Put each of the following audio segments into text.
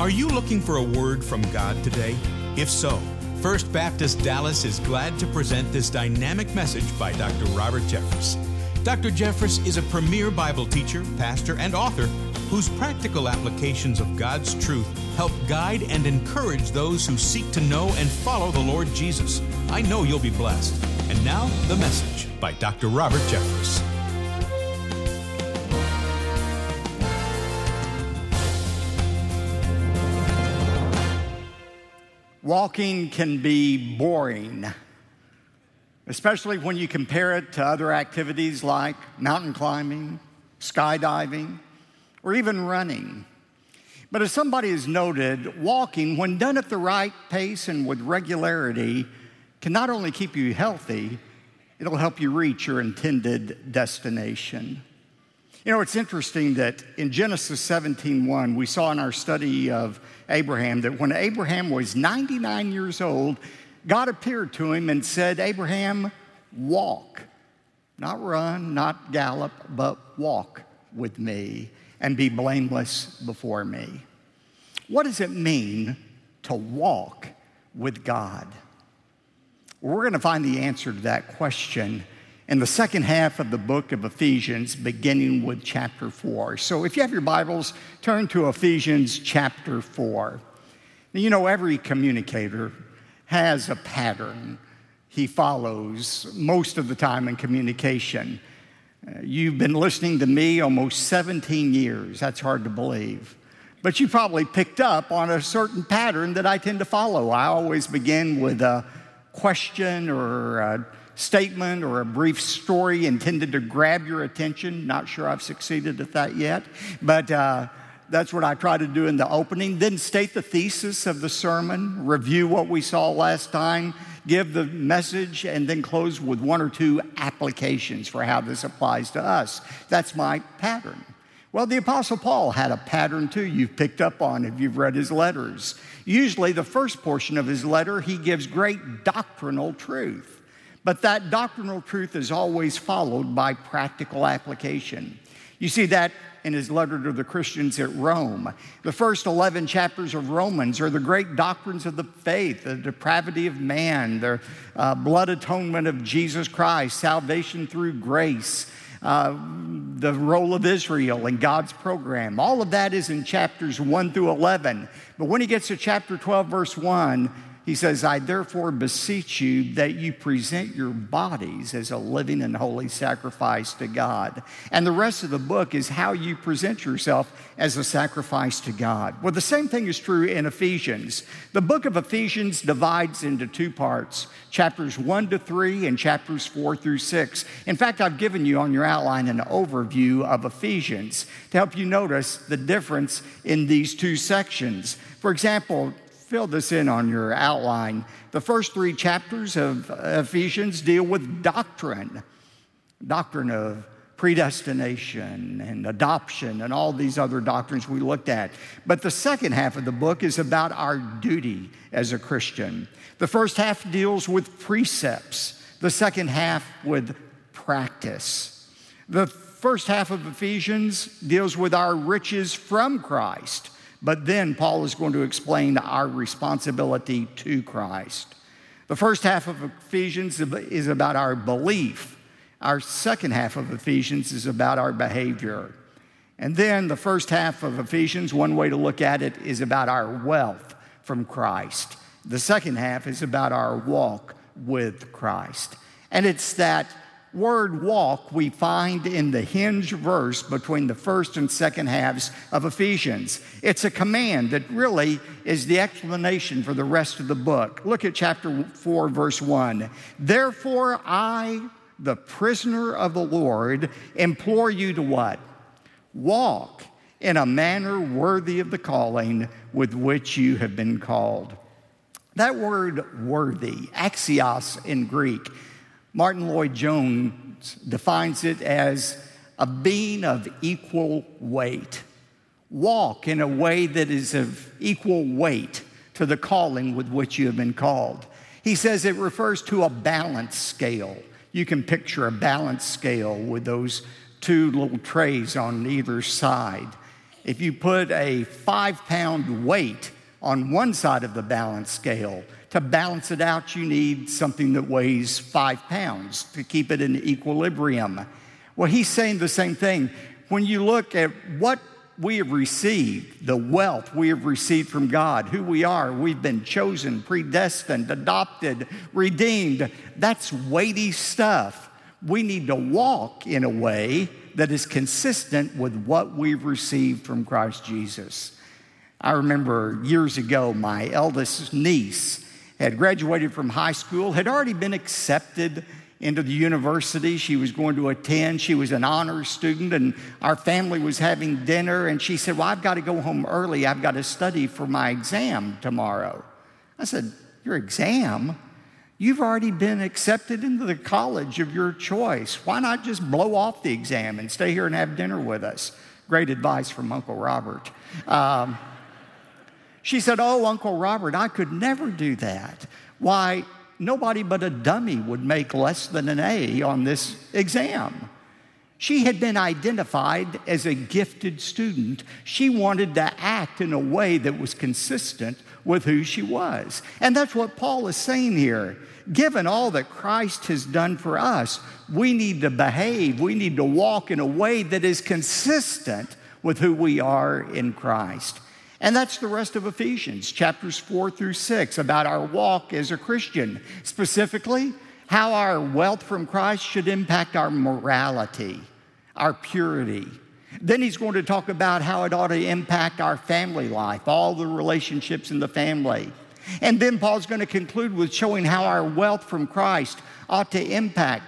Are you looking for a word from God today? If so, First Baptist Dallas is glad to present this dynamic message by Dr. Robert Jeffress. Dr. Jeffress is a premier Bible teacher, pastor, and author whose practical applications of God's truth help guide and encourage those who seek to know and follow the Lord Jesus. I know you'll be blessed. And now, the message by Dr. Robert Jeffress. Walking can be boring, especially when you compare it to other activities like mountain climbing, skydiving, or even running. But as somebody has noted, walking, when done at the right pace and with regularity, can not only keep you healthy, it'll help you reach your intended destination. You know, it's interesting that in Genesis 17:1, we saw in our study of Abraham that when Abraham was 99 years old, God appeared to him and said, "Abraham, walk, not run, not gallop, but walk with me and be blameless before me." What does it mean to walk with God? We're going to find the answer to that question in the second half of the book of Ephesians, beginning with chapter 4. So if you have your Bibles, turn to Ephesians chapter 4. You know, every communicator has a pattern he follows most of the time in communication. You've been listening to me almost 17 years. That's hard to believe. But you probably picked up on a certain pattern that I tend to follow. I always begin with a question or a statement or a brief story intended to grab your attention. Not sure I've succeeded at that yet, but that's what I try to do in the opening. Then state the thesis of the sermon, review what we saw last time, give the message, and then close with one or two applications for how this applies to us. That's my pattern. Well, the Apostle Paul had a pattern, too, you've picked up on if you've read his letters. Usually, the first portion of his letter, he gives great doctrinal truth. But that doctrinal truth is always followed by practical application. You see that in his letter to the Christians at Rome. The first 11 chapters of Romans are the great doctrines of the faith, the depravity of man, the blood atonement of Jesus Christ, salvation through grace, the role of Israel in God's program. All of that is in chapters 1 through 11. But when he gets to chapter 12, verse 1, he says, "I therefore beseech you that you present your bodies as a living and holy sacrifice to God." And the rest of the book is how you present yourself as a sacrifice to God. Well, the same thing is true in Ephesians. The book of Ephesians divides into two parts, chapters 1 to 3 and chapters 4 through 6. In fact, I've given you on your outline an overview of Ephesians to help you notice the difference in these two sections. For example, fill this in on your outline. The first 3 chapters of Ephesians deal with doctrine of predestination and adoption and all these other doctrines we looked at. But the second half of the book is about our duty as a Christian. The first half deals with precepts. The second half with practice. The first half of Ephesians deals with our riches from Christ. But then Paul is going to explain our responsibility to Christ. The first half of Ephesians is about our belief. Our second half of Ephesians is about our behavior. And then the first half of Ephesians, one way to look at it, is about our wealth from Christ. The second half is about our walk with Christ. And it's that word walk we find in the hinge verse between the first and second halves of Ephesians. It's a command that really is the explanation for the rest of the book. Look at chapter 4, verse 1. "Therefore I, the prisoner of the Lord, implore you to" what? "Walk in a manner worthy of the calling with which you have been called." That word worthy, axios in Greek, Martin Lloyd-Jones defines it as a being of equal weight. Walk in a way that is of equal weight to the calling with which you have been called. He says it refers to a balance scale. You can picture a balance scale with those two little trays on either side. If you put a 5-pound weight on one side of the balance scale, to balance it out, you need something that weighs 5 pounds to keep it in equilibrium. Well, he's saying the same thing. When you look at what we have received, the wealth we have received from God, who we are, we've been chosen, predestined, adopted, redeemed. That's weighty stuff. We need to walk in a way that is consistent with what we've received from Christ Jesus. I remember years ago, my eldest niece had graduated from high school, had already been accepted into the university she was going to attend. She was an honors student, and our family was having dinner, and she said, well, I've got to go home early. I've got to study for my exam tomorrow. I said, your exam? You've already been accepted into the college of your choice. Why not just blow off the exam and stay here and have dinner with us? Great advice from Uncle Robert. She said, oh, Uncle Robert, I could never do that. Why? Nobody but a dummy would make less than an A on this exam. She had been identified as a gifted student. She wanted to act in a way that was consistent with who she was. And that's what Paul is saying here. Given all that Christ has done for us, we need to behave, we need to walk in a way that is consistent with who we are in Christ. And that's the rest of Ephesians, chapters 4 through 6, about our walk as a Christian. Specifically, how our wealth from Christ should impact our morality, our purity. Then he's going to talk about how it ought to impact our family life, all the relationships in the family. And then Paul's going to conclude with showing how our wealth from Christ ought to impact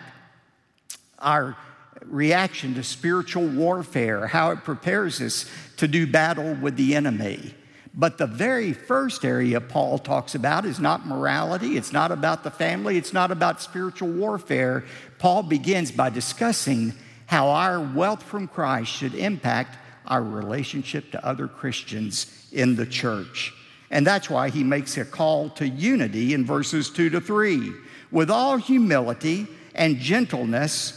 our reaction to spiritual warfare, how it prepares us to do battle with the enemy. But the very first area Paul talks about is not morality, it's not about the family, it's not about spiritual warfare. Paul begins by discussing how our wealth from Christ should impact our relationship to other Christians in the church. And that's why he makes a call to unity in verses 2 to 3. With all humility and gentleness,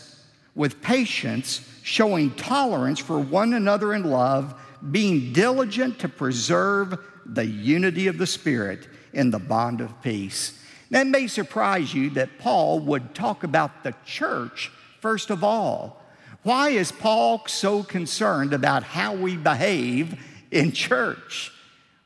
with patience, showing tolerance for one another in love, being diligent to preserve the unity of the Spirit in the bond of peace. That may surprise you that Paul would talk about the church first of all. Why is Paul so concerned about how we behave in church?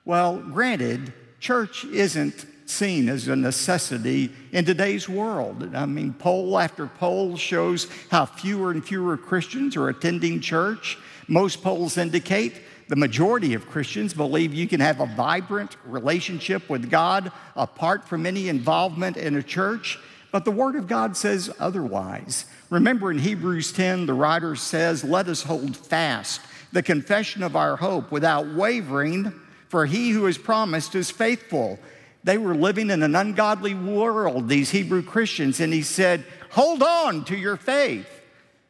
Well, granted, church isn't seen as a necessity in today's world. I mean, poll after poll shows how fewer and fewer Christians are attending church. Most polls indicate the majority of Christians believe you can have a vibrant relationship with God apart from any involvement in a church, but the Word of God says otherwise. Remember in Hebrews 10, the writer says, let us hold fast the confession of our hope without wavering, for he who has promised is faithful. They were living in an ungodly world, these Hebrew Christians, and he said, hold on to your faith.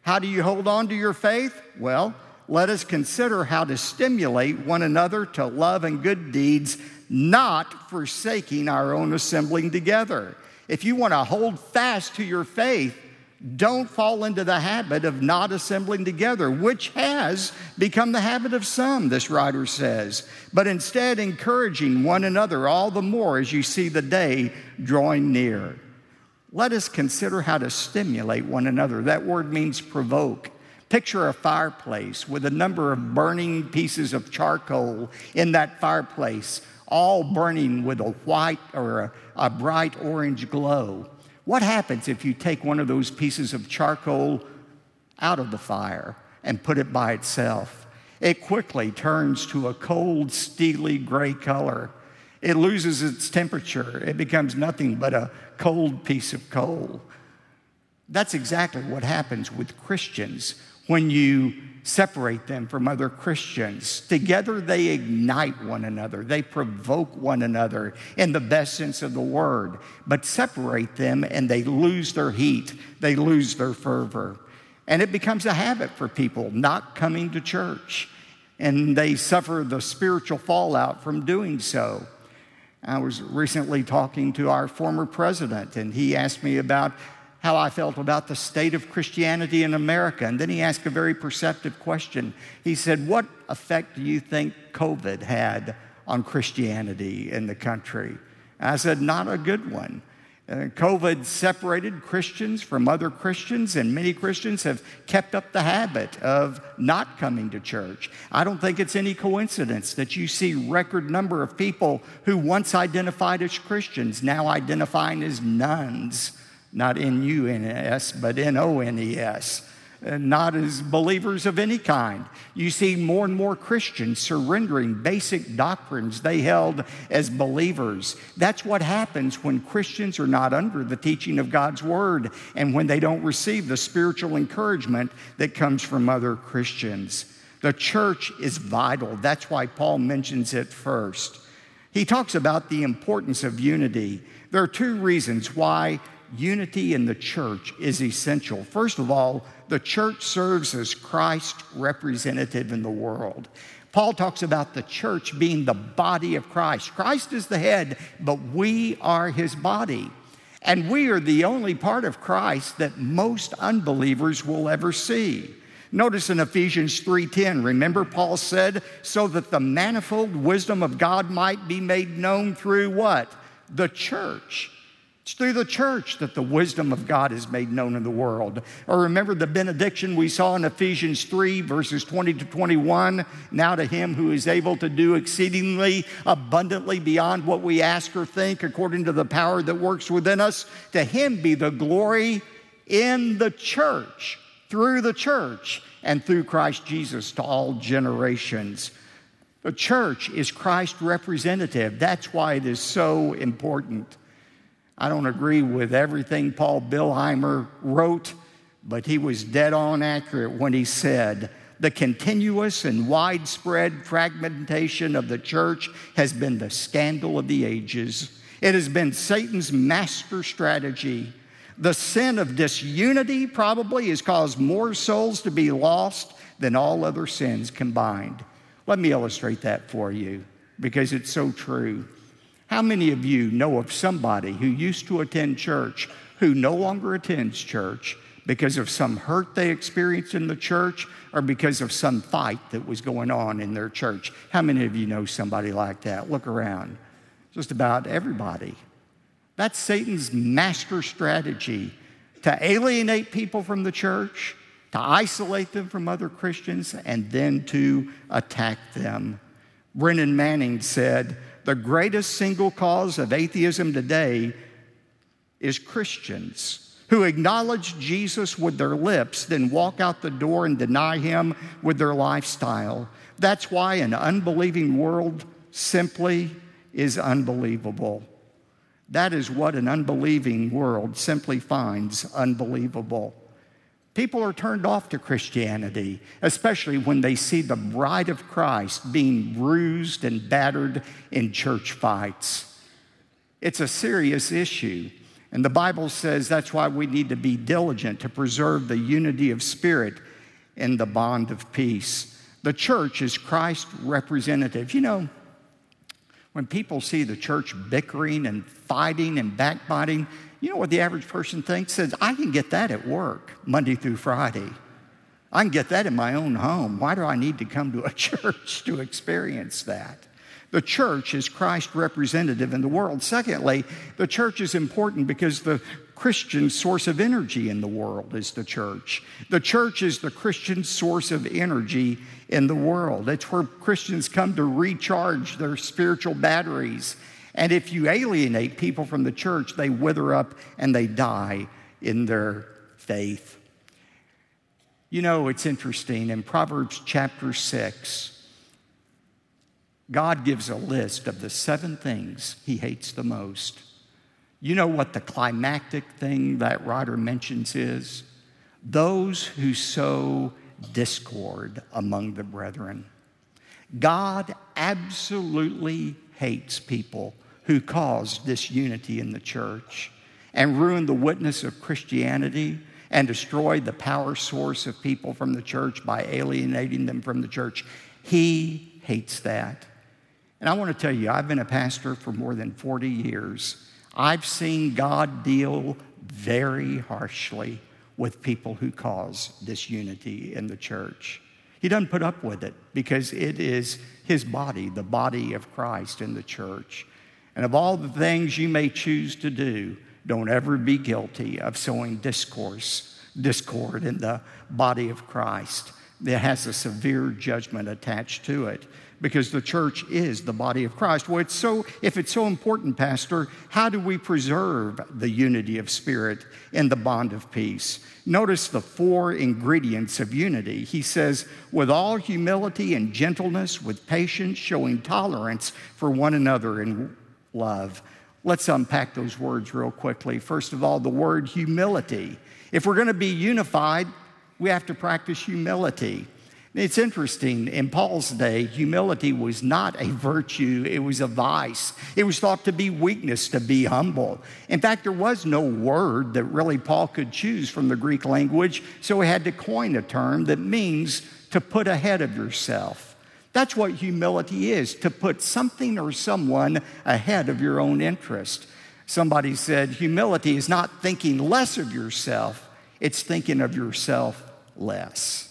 How do you hold on to your faith? Well, let us consider how to stimulate one another to love and good deeds, not forsaking our own assembling together. If you want to hold fast to your faith, don't fall into the habit of not assembling together, which has become the habit of some, this writer says, but instead encouraging one another all the more as you see the day drawing near. Let us consider how to stimulate one another. That word means provoke. Picture a fireplace with a number of burning pieces of charcoal in that fireplace, all burning with a white or a bright orange glow. What happens if you take one of those pieces of charcoal out of the fire and put it by itself? It quickly turns to a cold, steely gray color. It loses its temperature. It becomes nothing but a cold piece of coal. That's exactly what happens with Christians when you separate them from other Christians. Together they ignite one another. They provoke one another in the best sense of the word. But separate them and they lose their heat. They lose their fervor. And it becomes a habit for people not coming to church. And they suffer the spiritual fallout from doing so. I was recently talking to our former president, and he asked me about how I felt about the state of Christianity in America. And then he asked a very perceptive question. He said, what effect do you think COVID had on Christianity in the country? And I said, not a good one. COVID separated Christians from other Christians, and many Christians have kept up the habit of not coming to church. I don't think it's any coincidence that you see record number of people who once identified as Christians now identifying as nuns, not N-U-N-S, but N-O-N-E-S, not as believers of any kind. You see more and more Christians surrendering basic doctrines they held as believers. That's what happens when Christians are not under the teaching of God's Word and when they don't receive the spiritual encouragement that comes from other Christians. The church is vital. That's why Paul mentions it first. He talks about the importance of unity. There are two reasons why unity in the church is essential. First of all, the church serves as Christ's representative in the world. Paul talks about the church being the body of Christ. Christ is the head, but we are his body. And we are the only part of Christ that most unbelievers will ever see. Notice in Ephesians 3:10, remember Paul said, so that the manifold wisdom of God might be made known through what? The church. It's through the church that the wisdom of God is made known in the world. Or remember the benediction we saw in Ephesians 3, verses 20 to 21. Now to him who is able to do exceedingly abundantly beyond what we ask or think, according to the power that works within us, to him be the glory in the church, through the church, and through Christ Jesus to all generations. The church is Christ's representative. That's why it is so important. I don't agree with everything Paul Billheimer wrote, but he was dead on accurate when he said, the continuous and widespread fragmentation of the church has been the scandal of the ages. It has been Satan's master strategy. The sin of disunity probably has caused more souls to be lost than all other sins combined. Let me illustrate that for you because it's so true. How many of you know of somebody who used to attend church who no longer attends church because of some hurt they experienced in the church or because of some fight that was going on in their church? How many of you know somebody like that? Look around. Just about everybody. That's Satan's master strategy, to alienate people from the church, to isolate them from other Christians, and then to attack them. Brennan Manning said, the greatest single cause of atheism today is Christians who acknowledge Jesus with their lips, then walk out the door and deny him with their lifestyle. That's why an unbelieving world simply is unbelievable. That is what an unbelieving world simply finds unbelievable. People are turned off to Christianity, especially when they see the bride of Christ being bruised and battered in church fights. It's a serious issue, and the Bible says that's why we need to be diligent to preserve the unity of spirit in the bond of peace. The church is Christ's representative. You know, when people see the church bickering and fighting and backbiting, you know what the average person thinks? Says, I can get that at work Monday through Friday. I can get that in my own home. Why do I need to come to a church to experience that? The church is Christ's representative in the world. Secondly, the church is important because the Christian source of energy in the world is the church. The church is the Christian source of energy in the world. It's where Christians come to recharge their spiritual batteries. And if you alienate people from the church, they wither up and they die in their faith. You know, it's interesting. In Proverbs chapter 6, God gives a list of the 7 things he hates the most. You know what the climactic thing that writer mentions is? Those who sow discord among the brethren. God absolutely hates people who caused disunity in the church and ruined the witness of Christianity and destroyed the power source of people from the church by alienating them from the church. He hates that. And I want to tell you, I've been a pastor for more than 40 years. I've seen God deal very harshly with people who cause disunity in the church. He doesn't put up with it because it is his body, the body of Christ in the church. And of all the things you may choose to do, don't ever be guilty of sowing discord in the body of Christ. It has a severe judgment attached to it because the church is the body of Christ. Well, if it's so important, Pastor, how do we preserve the unity of spirit and the bond of peace? Notice the four ingredients of unity. He says, with all humility and gentleness, with patience, showing tolerance for one another in love. Let's unpack those words real quickly. First of all, the word humility. If we're going to be unified, we have to practice humility. It's interesting, in Paul's day, humility was not a virtue, it was a vice. It was thought to be weakness, to be humble. In fact, there was no word that really Paul could choose from the Greek language, so he had to coin a term that means to put ahead of yourself. That's what humility is, to put something or someone ahead of your own interest. Somebody said, humility is not thinking less of yourself, it's thinking of yourself less.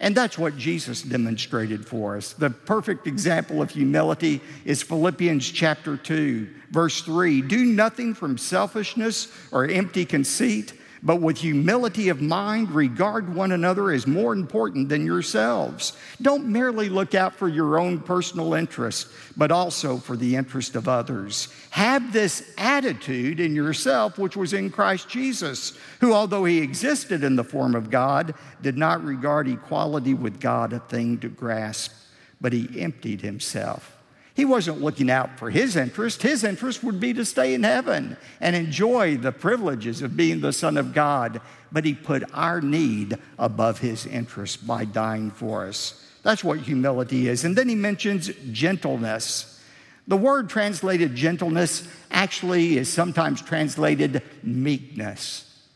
And that's what Jesus demonstrated for us. The perfect example of humility is Philippians chapter 2, verse 3. Do nothing from selfishness or empty conceit, but with humility of mind, regard one another as more important than yourselves. Don't merely look out for your own personal interest, but also for the interest of others. Have this attitude in yourself, which was in Christ Jesus, who, although he existed in the form of God, did not regard equality with God a thing to grasp, but he emptied himself. He wasn't looking out for his interest. His interest would be to stay in heaven and enjoy the privileges of being the Son of God. But he put our need above his interest by dying for us. That's what humility is. And then he mentions gentleness. The word translated gentleness actually is sometimes translated meekness.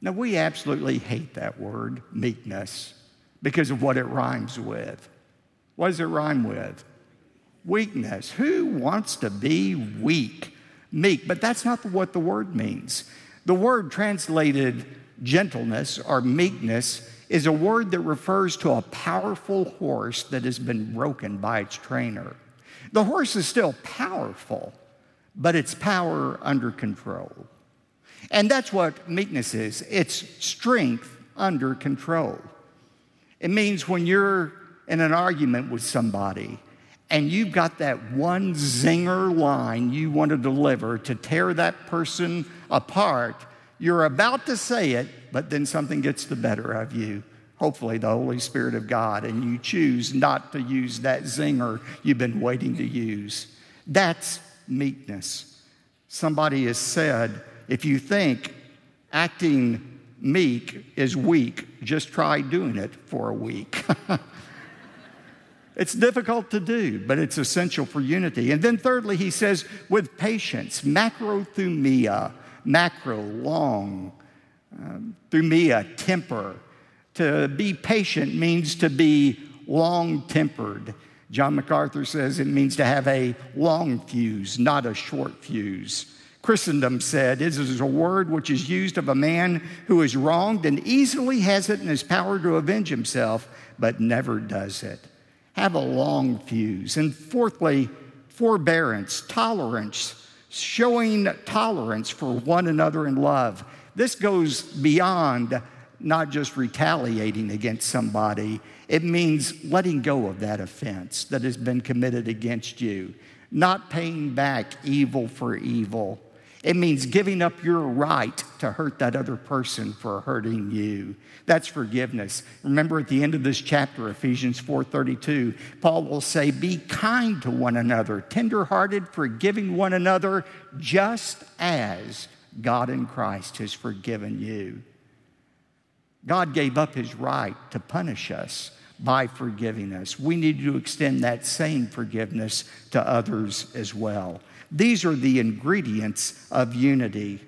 Now, we absolutely hate that word, meekness, because of what it rhymes with. What does it rhyme with? Weakness. Who wants to be weak? Meek. But that's not what the word means. The word translated gentleness or meekness is a word that refers to a powerful horse that has been broken by its trainer. The horse is still powerful, but its power under control. And that's what meekness is. It's strength under control. It means when you're in an argument with somebody, and you've got that one zinger line you want to deliver to tear that person apart. You're about to say it, but then something gets the better of you. Hopefully the Holy Spirit of God, and you choose not to use that zinger you've been waiting to use. That's meekness. Somebody has said, if you think acting meek is weak, just try doing it for a week. It's difficult to do, but it's essential for unity. And then thirdly, he says, with patience, macrothumia, macro, long, thumia, temper. To be patient means to be long-tempered. John MacArthur says it means to have a long fuse, not a short fuse. Chrysostom said, this is a word which is used of a man who is wronged and easily has it in his power to avenge himself, but never does it. Have a long fuse. And fourthly, forbearance, tolerance, showing tolerance for one another in love. This goes beyond not just retaliating against somebody. It means letting go of that offense that has been committed against you, not paying back evil for evil. It means giving up your right to hurt that other person for hurting you. That's forgiveness. Remember at the end of this chapter, Ephesians 4:32, Paul will say, be kind to one another, tenderhearted, forgiving one another, just as God in Christ has forgiven you. God gave up his right to punish us by forgiving us. We need to extend that same forgiveness to others as well. These are the ingredients of unity.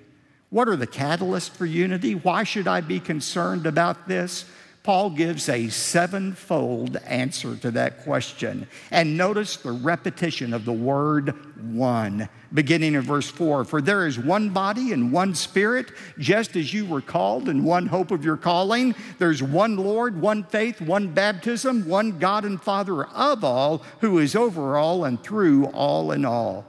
What are the catalysts for unity? Why should I be concerned about this? Paul gives a sevenfold answer to that question. And notice the repetition of the word one, beginning in verse 4. For there is one body and one spirit, just as you were called, and one hope of your calling. There's one Lord, one faith, one baptism, one God and Father of all, who is over all and through all in all.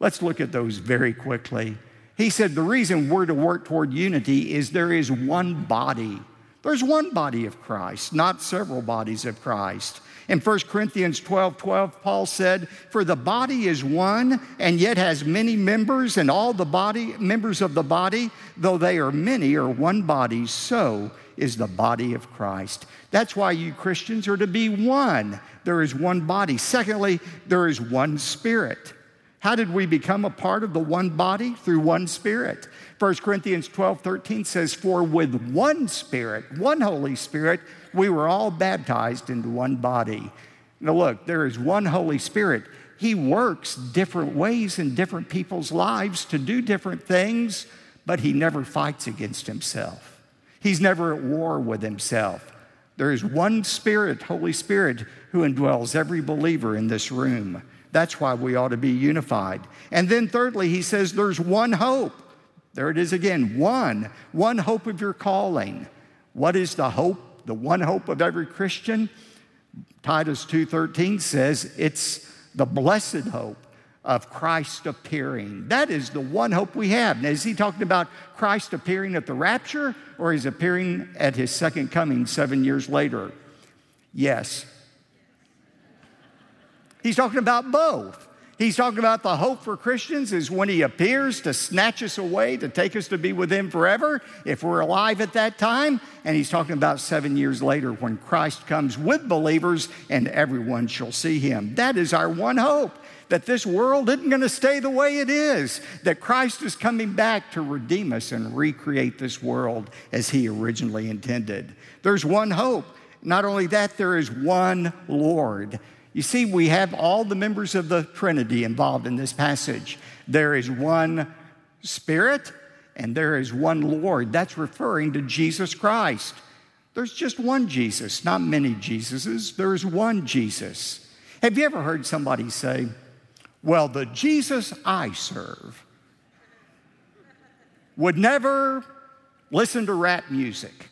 Let's look at those very quickly. He said the reason we're to work toward unity is there is one body. There's one body of Christ, not several bodies of Christ. In 1 Corinthians 12:12, Paul said, for the body is one and yet has many members, and all the body members of the body, though they are many, are one body, so is the body of Christ. That's why you Christians are to be one. There is one body. Secondly, there is one spirit. How did we become a part of the one body? Through one spirit. 1 Corinthians 12:13 says, for with one spirit, one Holy Spirit, we were all baptized into one body. Now look, there is one Holy Spirit. He works different ways in different people's lives to do different things, but he never fights against himself. He's never at war with himself. There is one Spirit, Holy Spirit, who indwells every believer in this room. That's why we ought to be unified. And then thirdly, he says there's one hope. There it is again, one hope of your calling. What is the hope, the one hope of every Christian? Titus 2:13 says it's the blessed hope of Christ appearing. That is the one hope we have. Now, is he talking about Christ appearing at the rapture, or is appearing at his second coming 7 years later? Yes. He's talking about both. He's talking about the hope for Christians is when he appears to snatch us away, to take us to be with him forever, if we're alive at that time. And he's talking about 7 years later when Christ comes with believers and everyone shall see him. That is our one hope, that this world isn't going to stay the way it is, that Christ is coming back to redeem us and recreate this world as he originally intended. There's one hope. Not only that, there is one Lord. You see, we have all the members of the Trinity involved in this passage. There is one Spirit and there is one Lord. That's referring to Jesus Christ. There's just one Jesus, not many Jesuses. There is one Jesus. Have you ever heard somebody say, well, the Jesus I serve would never listen to rap music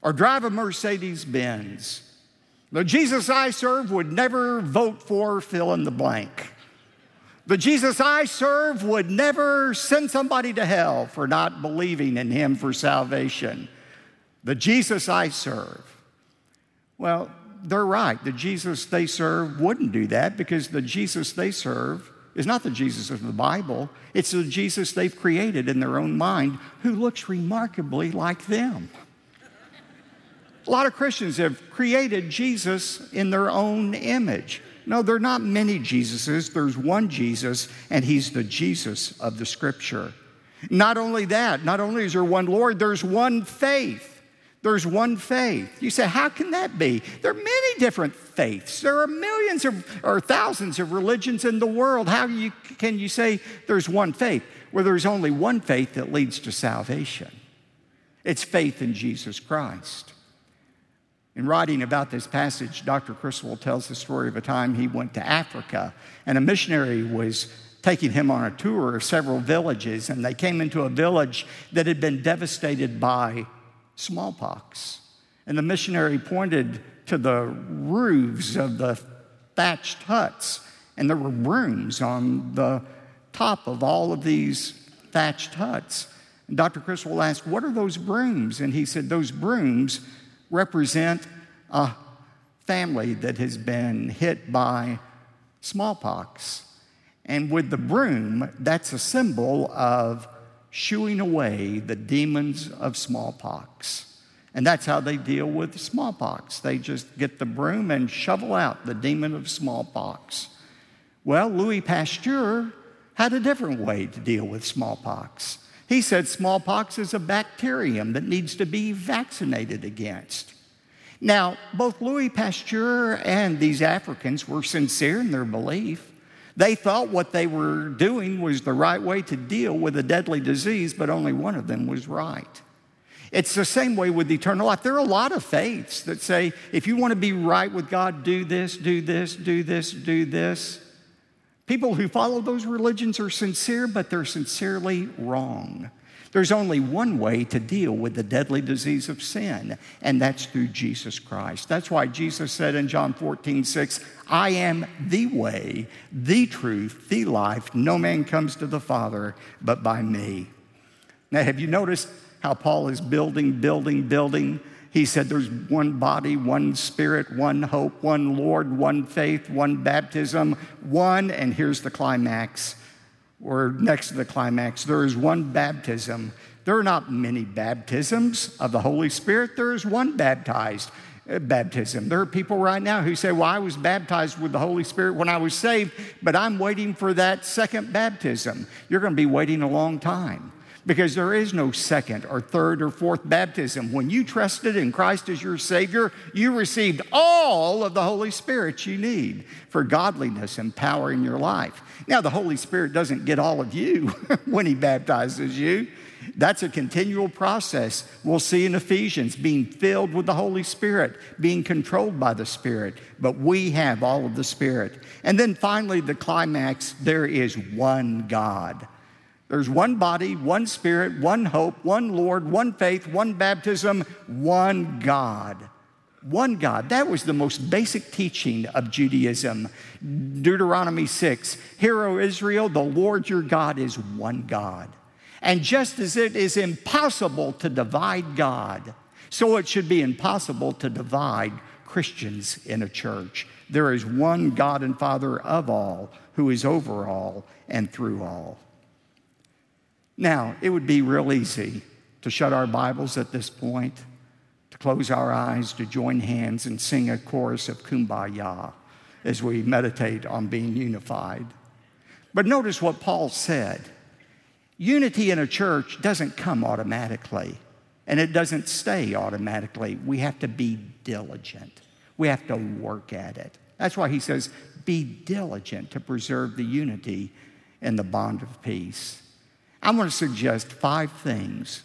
or drive a Mercedes Benz. The Jesus I serve would never vote for fill in the blank. The Jesus I serve would never send somebody to hell for not believing in him for salvation. The Jesus I serve. Well, they're right. The Jesus they serve wouldn't do that, because the Jesus they serve is not the Jesus of the Bible. It's the Jesus they've created in their own mind, who looks remarkably like them. A lot of Christians have created Jesus in their own image. No, there are not many Jesuses. There's one Jesus, and he's the Jesus of the Scripture. Not only that, not only is there one Lord, there's one faith. There's one faith. You say, how can that be? There are many different faiths. There are millions or thousands of religions in the world. How can you say there's one faith? Well, there's only one faith that leads to salvation. It's faith in Jesus Christ. In writing about this passage, Dr. Criswell tells the story of a time he went to Africa, and a missionary was taking him on a tour of several villages, and they came into a village that had been devastated by smallpox. And the missionary pointed to the roofs of the thatched huts, and there were brooms on the top of all of these thatched huts. And Dr. Criswell asked, what are those brooms? And he said, those brooms represent a family that has been hit by smallpox. And with the broom, that's a symbol of shooing away the demons of smallpox. And that's how they deal with smallpox. They just get the broom and shovel out the demon of smallpox. Well, Louis Pasteur had a different way to deal with smallpox. He said smallpox is a bacterium that needs to be vaccinated against. Now, both Louis Pasteur and these Africans were sincere in their belief. They thought what they were doing was the right way to deal with a deadly disease, but only one of them was right. It's the same way with eternal life. There are a lot of faiths that say, if you want to be right with God, do this, do this, do this, do this. People who follow those religions are sincere, but they're sincerely wrong. There's only one way to deal with the deadly disease of sin, and that's through Jesus Christ. That's why Jesus said in John 14:6, I am the way, the truth, the life. No man comes to the Father but by me. Now, have you noticed how Paul is building? He said there's one body, one spirit, one hope, one Lord, one faith, one baptism, one, and here's the climax, or next to the climax, there is one baptism. There are not many baptisms of the Holy Spirit. There is one baptized baptism. There are people right now who say, well, I was baptized with the Holy Spirit when I was saved, but I'm waiting for that second baptism. You're going to be waiting a long time, because there is no second or third or fourth baptism. When you trusted in Christ as your Savior, you received all of the Holy Spirit you need for godliness and power in your life. Now, the Holy Spirit doesn't get all of you when He baptizes you. That's a continual process. We'll see in Ephesians, being filled with the Holy Spirit, being controlled by the Spirit, but we have all of the Spirit. And then finally, the climax, there is one God. There's one body, one spirit, one hope, one Lord, one faith, one baptism, one God. One God. That was the most basic teaching of Judaism. Deuteronomy 6, Hear, O Israel, the Lord your God is one God. And just as it is impossible to divide God, so it should be impossible to divide Christians in a church. There is one God and Father of all, who is over all and through all. Now, it would be real easy to shut our Bibles at this point, to close our eyes, to join hands and sing a chorus of Kumbaya as we meditate on being unified. But notice what Paul said. Unity in a church doesn't come automatically, and it doesn't stay automatically. We have to be diligent. We have to work at it. That's why he says, be diligent to preserve the unity and the bond of peace. I'm going to suggest 5 things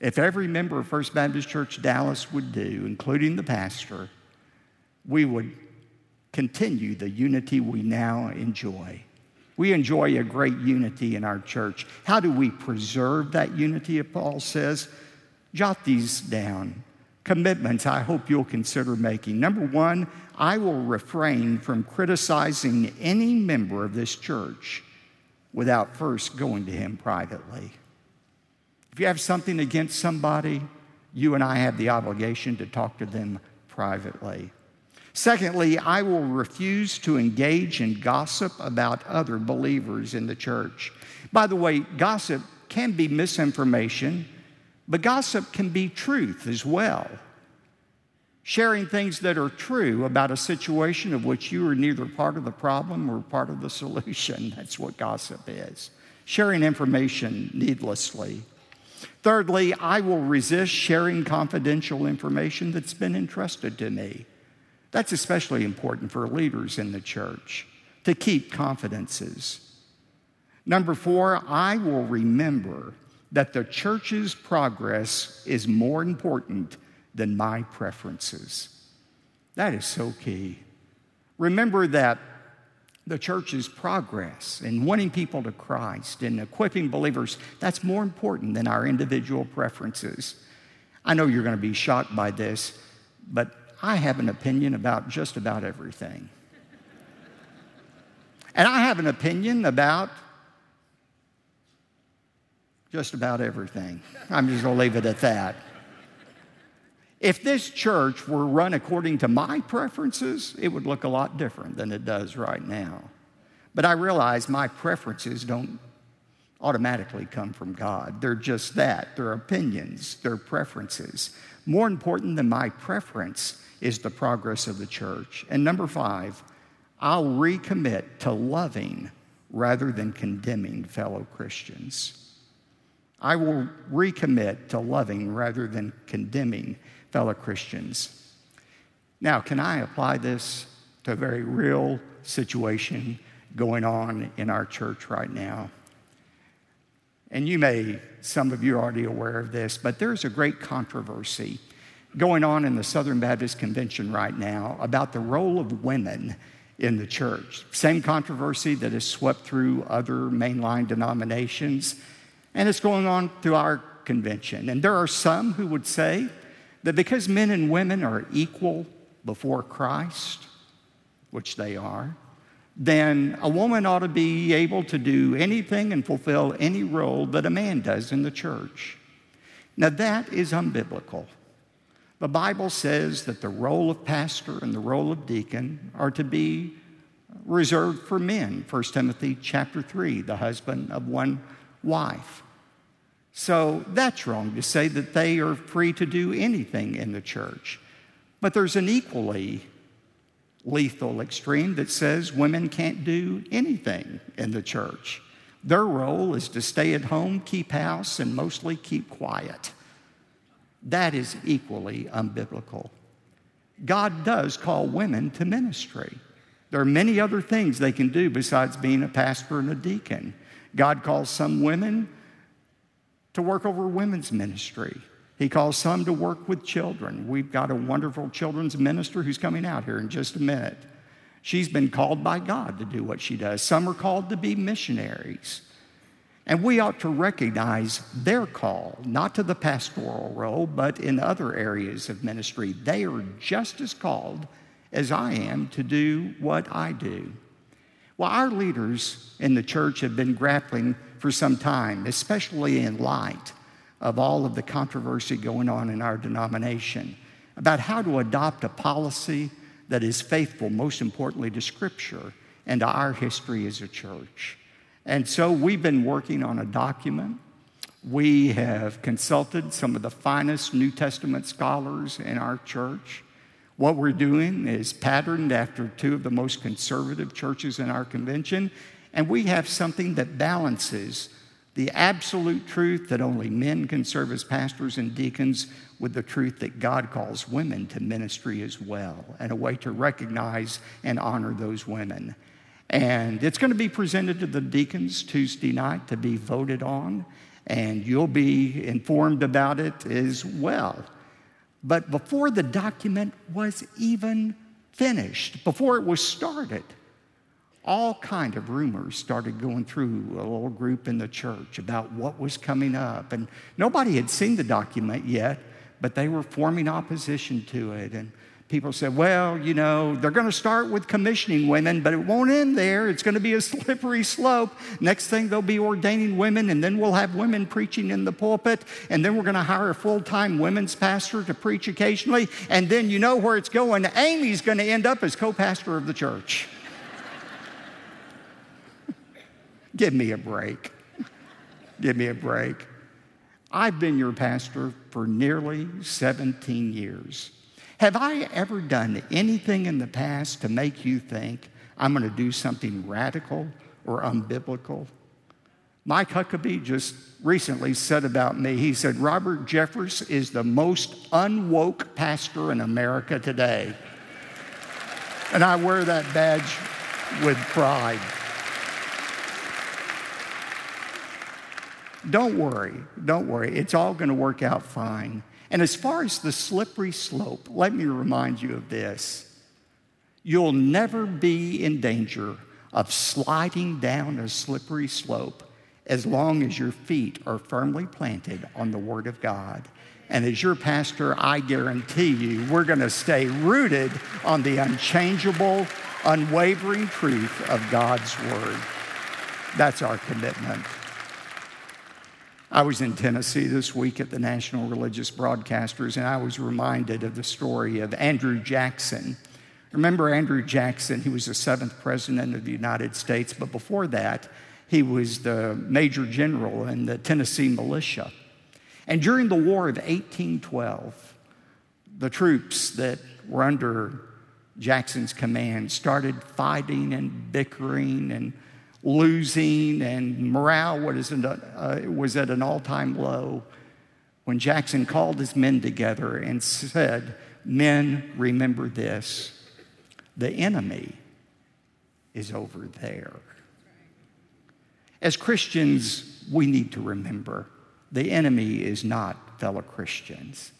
if every member of First Baptist Church Dallas would do, including the pastor, we would continue the unity we now enjoy. We enjoy a great unity in our church. How do we preserve that unity, Paul says? Jot these down. Commitments I hope you'll consider making. Number 1, I will refrain from criticizing any member of this church without first going to him privately. If you have something against somebody, you and I have the obligation to talk to them privately. Secondly, I will refuse to engage in gossip about other believers in the church. By the way, gossip can be misinformation, but gossip can be truth as well. Sharing things that are true about a situation of which you are neither part of the problem or part of the solution. That's what gossip is. Sharing information needlessly. Thirdly, I will resist sharing confidential information that's been entrusted to me. That's especially important for leaders in the church, to keep confidences. Number 4, I will remember that the church's progress is more important than my preferences. That is so key. Remember that the church's progress in winning people to Christ and equipping believers, that's more important than our individual preferences. I know you're going to be shocked by this, but I have an opinion about just about everything. And I have an opinion about just about everything. I'm just going to leave it at that. If this church were run according to my preferences, it would look a lot different than it does right now. But I realize my preferences don't automatically come from God. They're just that. They're opinions. They're preferences. More important than my preference is the progress of the church. And number 5, I'll recommit to loving rather than condemning fellow Christians. I will recommit to loving rather than condemning fellow Christians. Now, can I apply this to a very real situation going on in our church right now? and some of you are already aware of this, but there's a great controversy going on in the Southern Baptist Convention right now about the role of women in the church. Same controversy that has swept through other mainline denominations, and it's going on through our convention. And there are some who would say that because men and women are equal before Christ, which they are, then a woman ought to be able to do anything and fulfill any role that a man does in the church. Now, that is unbiblical. The Bible says that the role of pastor and the role of deacon are to be reserved for men. 1 Timothy chapter 3, the husband of one wife. So that's wrong to say that they are free to do anything in the church. But there's an equally lethal extreme that says women can't do anything in the church. Their role is to stay at home, keep house, and mostly keep quiet. That is equally unbiblical. God does call women to ministry. There are many other things they can do besides being a pastor and a deacon. God calls some women to work over women's ministry. He calls some to work with children. We've got a wonderful children's minister who's coming out here in just a minute. She's been called by God to do what she does. Some are called to be missionaries. And we ought to recognize their call, not to the pastoral role, but in other areas of ministry. They are just as called as I am to do what I do. Well, our leaders in the church have been grappling for some time, especially in light of all of the controversy going on in our denomination about how to adopt a policy that is faithful, most importantly, to Scripture and to our history as a church. And so we've been working on a document. We have consulted some of the finest New Testament scholars in our church. What we're doing is patterned after two of the most conservative churches in our convention, and we have something that balances the absolute truth that only men can serve as pastors and deacons with the truth that God calls women to ministry as well, and a way to recognize and honor those women. And it's going to be presented to the deacons Tuesday night to be voted on, and you'll be informed about it as well. But before the document was even finished, before it was started, all kind of rumors started going through a little group in the church about what was coming up. And nobody had seen the document yet, but they were forming opposition to it. And people said, well, you know, they're going to start with commissioning women, but it won't end there. It's going to be a slippery slope. Next thing, they'll be ordaining women, and then we'll have women preaching in the pulpit, and then we're going to hire a full-time women's pastor to preach occasionally, and then you know where it's going. Amy's going to end up as co-pastor of the church. Give me a break. Give me a break. I've been your pastor for nearly 17 years. Have I ever done anything in the past to make you think I'm going to do something radical or unbiblical? Mike Huckabee just recently said about me, he said, Robert Jeffress is the most unwoke pastor in America today. And I wear that badge with pride. Don't worry. It's all going to work out fine. And as far as the slippery slope, let me remind you of this. You'll never be in danger of sliding down a slippery slope as long as your feet are firmly planted on the Word of God. And as your pastor, I guarantee you, we're going to stay rooted on the unchangeable, unwavering truth of God's Word. That's our commitment. I was in Tennessee this week at the National Religious Broadcasters, and I was reminded of the story of Andrew Jackson. Remember Andrew Jackson? He was the 7th president of the United States, but before that, he was the major general in the Tennessee militia. And during the War of 1812, the troops that were under Jackson's command started fighting and bickering and losing, and morale was at an all-time low when Jackson called his men together and said, men, remember this, the enemy is over there. As Christians, we need to remember the enemy is not fellow Christians,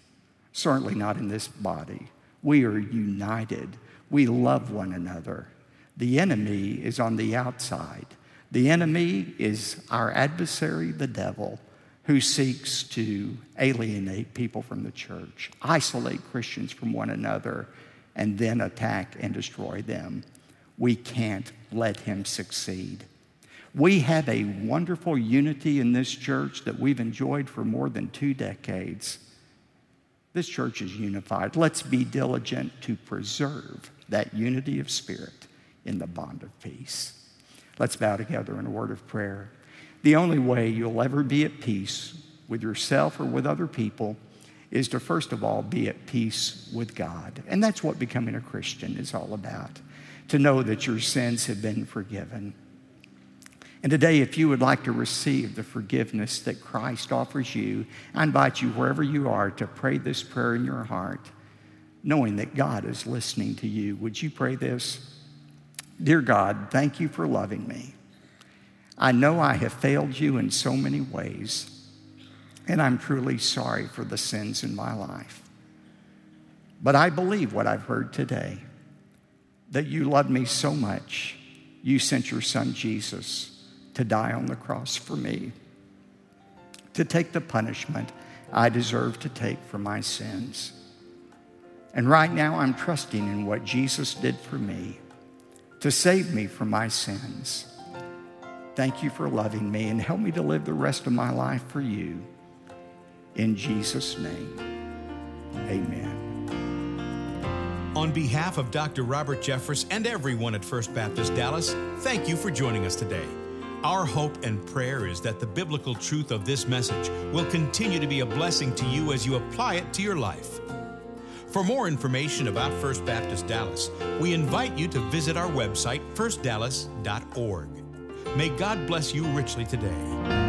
certainly not in this body. We are united. We love one another. The enemy is on the outside. The enemy is our adversary, the devil, who seeks to alienate people from the church, isolate Christians from one another, and then attack and destroy them. We can't let him succeed. We have a wonderful unity in this church that we've enjoyed for more than 2 decades. This church is unified. Let's be diligent to preserve that unity of spirit in the bond of peace. Let's bow together in a word of prayer. The only way you'll ever be at peace with yourself or with other people is to, first of all, be at peace with God. And that's what becoming a Christian is all about, to know that your sins have been forgiven. And today, if you would like to receive the forgiveness that Christ offers you, I invite you, wherever you are, to pray this prayer in your heart, knowing that God is listening to you. Would you pray this? Dear God, thank you for loving me. I know I have failed you in so many ways, and I'm truly sorry for the sins in my life. But I believe what I've heard today, that you love me so much, you sent your son Jesus to die on the cross for me, to take the punishment I deserve to take for my sins. And right now I'm trusting in what Jesus did for me to save me from my sins. Thank you for loving me, and help me to live the rest of my life for you. In Jesus' name, amen. On behalf of Dr. Robert Jeffress and everyone at First Baptist Dallas, thank you for joining us today. Our hope and prayer is that the biblical truth of this message will continue to be a blessing to you as you apply it to your life. For more information about First Baptist Dallas, we invite you to visit our website, firstdallas.org. May God bless you richly today.